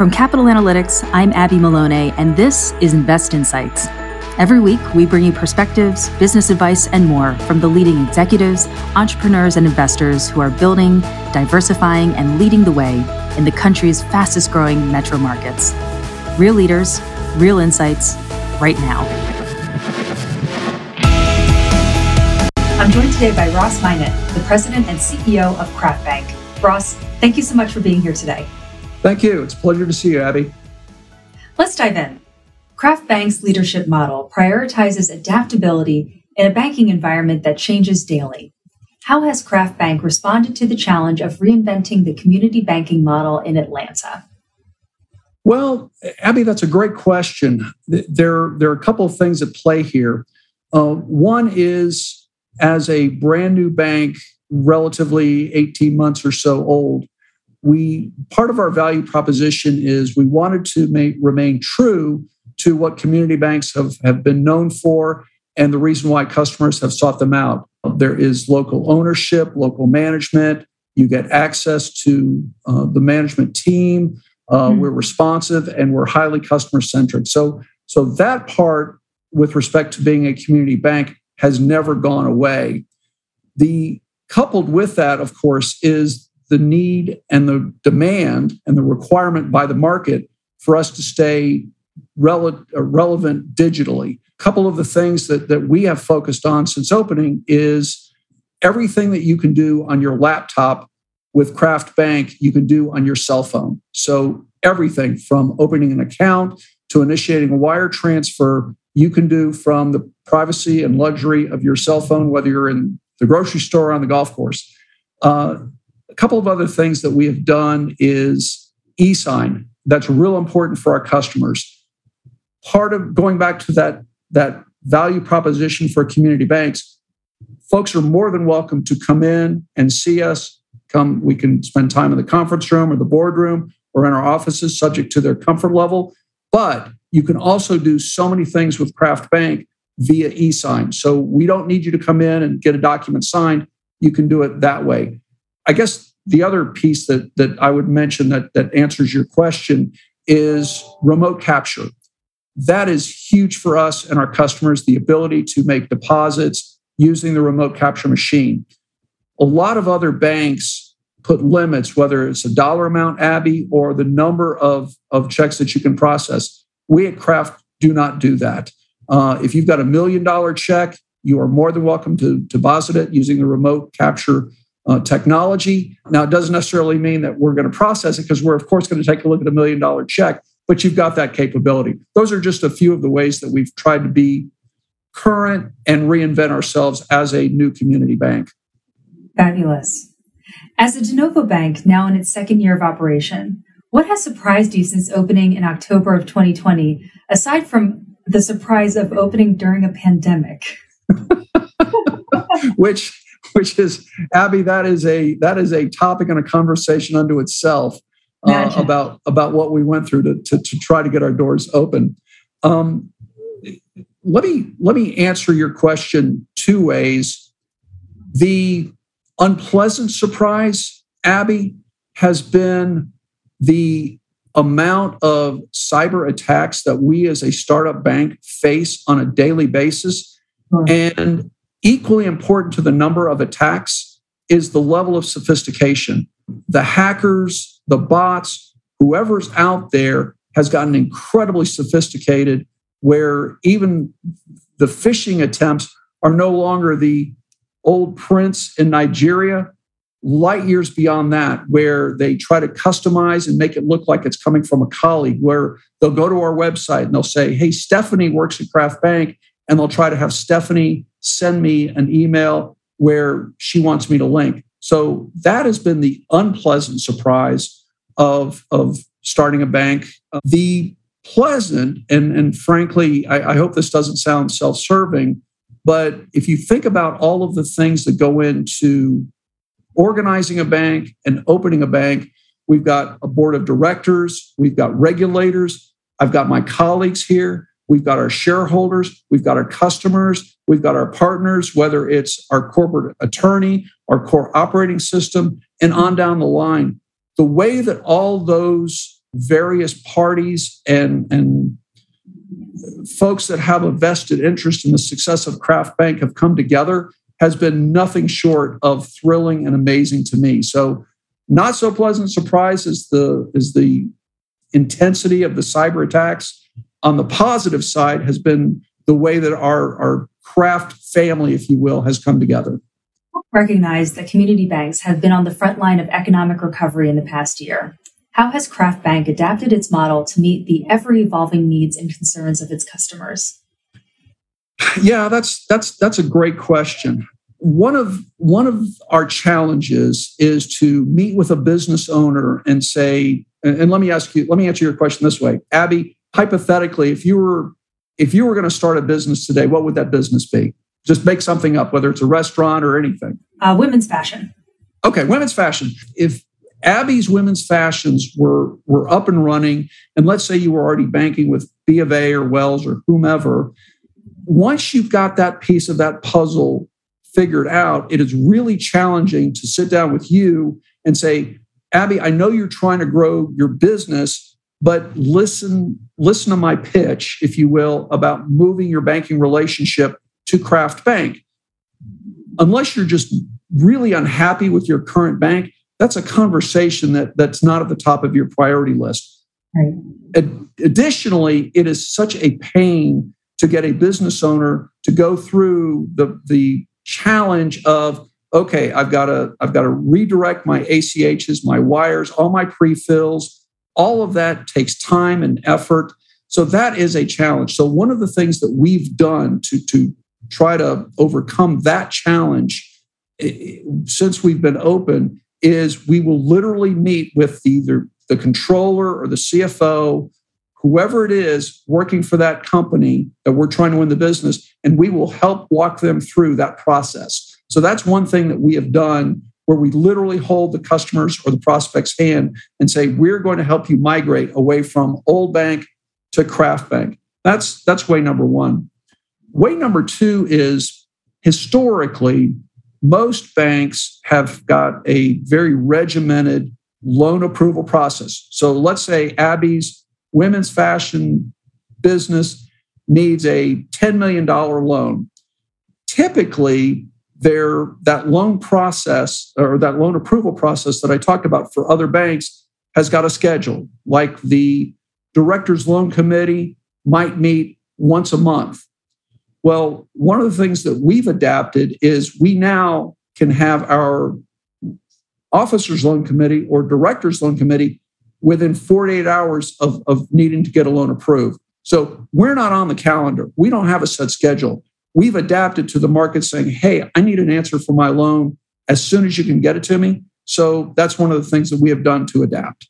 From Capital Analytics, I'm Abby Maloney, and this is Invest Insights. Every week, we bring you perspectives, business advice, and more from the leading executives, entrepreneurs, and investors who are building, diversifying, and leading the way in the country's fastest-growing metro markets. Real leaders, real insights, right now. I'm joined today by Ross Minnett, the president and CEO of Craft Bank. Ross, thank you so much for being here today. Thank you. It's a pleasure to see you, Abby. Let's dive in. Craft Bank's leadership model prioritizes adaptability in a banking environment that changes daily. How has Craft Bank responded to the challenge of reinventing the community banking model in Atlanta? Well, Abby, that's a great question. There are a couple of things at play here. One is, as a brand new bank, relatively 18 months or so old, part of our value proposition is we wanted to remain true to what community banks have been known for and the reason why customers have sought them out. There is local ownership, local management. You get access to the management team. We're responsive and we're highly customer-centric. So that part with respect to being a community bank has never gone away. Coupled with that, of course, is the need and the demand and the requirement by the market for us to stay relevant digitally. A couple of the things that we have focused on since opening is everything that you can do on your laptop with Craft Bank, you can do on your cell phone. So everything from opening an account to initiating a wire transfer, you can do from the privacy and luxury of your cell phone, whether you're in the grocery store or on the golf course. A couple of other things that we have done is e-sign. That's real important for our customers. Part of going back to that value proposition for community banks, folks are more than welcome to come in and see us. We can spend time in the conference room or the boardroom or in our offices, subject to their comfort level. But you can also do so many things with Craft Bank via e-sign. So we don't need you to come in and get a document signed. You can do it that way. I guess the other piece that I would mention that answers your question is remote capture. That is huge for us and our customers, the ability to make deposits using the remote capture machine. A lot of other banks put limits, whether it's a dollar amount, Abby, or the number of checks that you can process. We at Craft do not do that. If you've got a $1 million check, you are more than welcome to deposit it using the remote capture technology. Now, it doesn't necessarily mean that we're going to process it because we're, of course, going to take a look at a $1 million check, but you've got that capability. Those are just a few of the ways that we've tried to be current and reinvent ourselves as a new community bank. Fabulous. As a de novo bank now in its second year of operation, what has surprised you since opening in October of 2020, aside from the surprise of opening during a pandemic? Which is, Abby, that is a topic and a conversation unto itself about what we went through to try to get our doors open. Let me answer your question two ways. The unpleasant surprise, Abby, has been the amount of cyber attacks that we as a startup bank face on a daily basis. And equally important to the number of attacks is the level of sophistication. The hackers, the bots, whoever's out there has gotten incredibly sophisticated, where even the phishing attempts are no longer the old prince in Nigeria. Light years beyond that, where they try to customize and make it look like it's coming from a colleague, where they'll go to our website and they'll say, hey, Stephanie works at Craft Bank, and they'll try to have Stephanie send me an email where she wants me to link. So that has been the unpleasant surprise of starting a bank. The pleasant, and frankly, I hope this doesn't sound self-serving, but if you think about all of the things that go into organizing a bank and opening a bank, we've got a board of directors, we've got regulators, I've got my colleagues here, we've got our shareholders, we've got our customers, we've got our partners, whether it's our corporate attorney, our core operating system, and on down the line. The way that all those various parties and folks that have a vested interest in the success of Craft Bank have come together has been nothing short of thrilling and amazing to me. So not so pleasant surprise is the intensity of the cyber attacks. On the positive side has been the way that our Craft family, if you will, has come together. Recognize that community banks have been on the front line of economic recovery in the past year. How has Craft Bank adapted its model to meet the ever-evolving needs and concerns of its customers? Yeah, that's a great question. One of our challenges is to meet with a business owner and say, and let me answer your question this way. Abby, hypothetically, if you were going to start a business today, what would that business be? Just make something up, whether it's a restaurant or anything. Women's fashion. Okay, women's fashion. If Abby's women's fashions were up and running, and let's say you were already banking with B of A or Wells or whomever, once you've got that piece of that puzzle figured out, it is really challenging to sit down with you and say, Abby, I know you're trying to grow your business, but listen to my pitch, if you will, about moving your banking relationship to Craft Bank. Unless you're just really unhappy with your current bank, that's a conversation that's not at the top of your priority list. Right. Additionally, it is such a pain to get a business owner to go through the challenge of, okay, I've got to redirect my ACHs, my wires, all my pre-fills. All of that takes time and effort. So that is a challenge. So one of the things that we've done to try to overcome that challenge since we've been open is we will literally meet with either the controller or the CFO, whoever it is working for that company that we're trying to win the business, and we will help walk them through that process. So that's one thing that we have done where we literally hold the customer's or the prospect's hand and say, we're going to help you migrate away from old bank to Craft Bank. That's way number one. Way number two is historically, most banks have got a very regimented loan approval process. So let's say Abby's women's fashion business needs a $10 million loan. Typically, that loan process or that loan approval process that I talked about for other banks has got a schedule. Like the director's loan committee might meet once a month. Well, one of the things that we've adapted is we now can have our officer's loan committee or director's loan committee within 48 hours of needing to get a loan approved. So we're not on the calendar. We don't have a set schedule. We've adapted to the market saying, hey, I need an answer for my loan as soon as you can get it to me. So that's one of the things that we have done to adapt.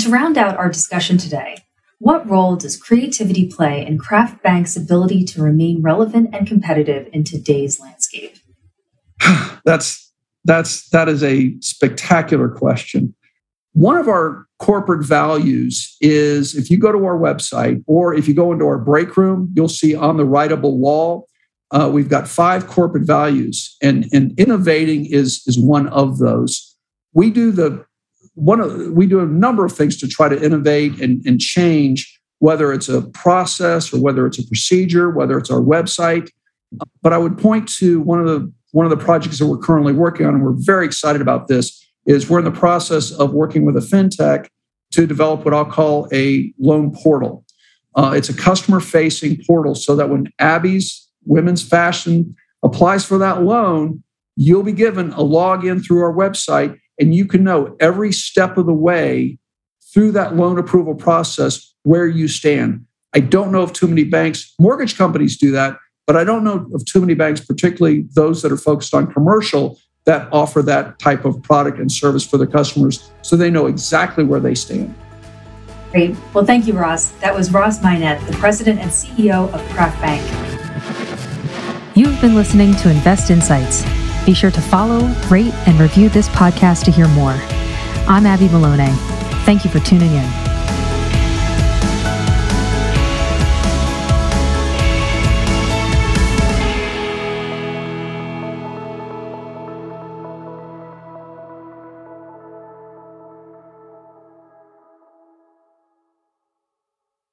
To round out our discussion today, what role does creativity play in Craft Bank's ability to remain relevant and competitive in today's landscape? That is a spectacular question. One of our corporate values is, if you go to our website or if you go into our break room, you'll see on the writable wall, we've got 5 corporate values, and innovating is one of those. We do a number of things to try to innovate and change, whether it's a process or whether it's a procedure, whether it's our website. But I would point to one of the projects that we're currently working on, and we're very excited about this, is we're in the process of working with a fintech to develop what I'll call a loan portal. It's a customer-facing portal so that when Abby's Women's Fashion applies for that loan, you'll be given a login through our website, and you can know every step of the way through that loan approval process where you stand. I don't know of too many banks, mortgage companies do that, but I don't know of too many banks, particularly those that are focused on commercial, that offer that type of product and service for their customers so they know exactly where they stand. Great. Well, thank you, Ross. That was Ross Minnett, the President and CEO of Craft Bank. You've been listening to Invest Insights. Be sure to follow, rate, and review this podcast to hear more. I'm Abby Maloney. Thank you for tuning in.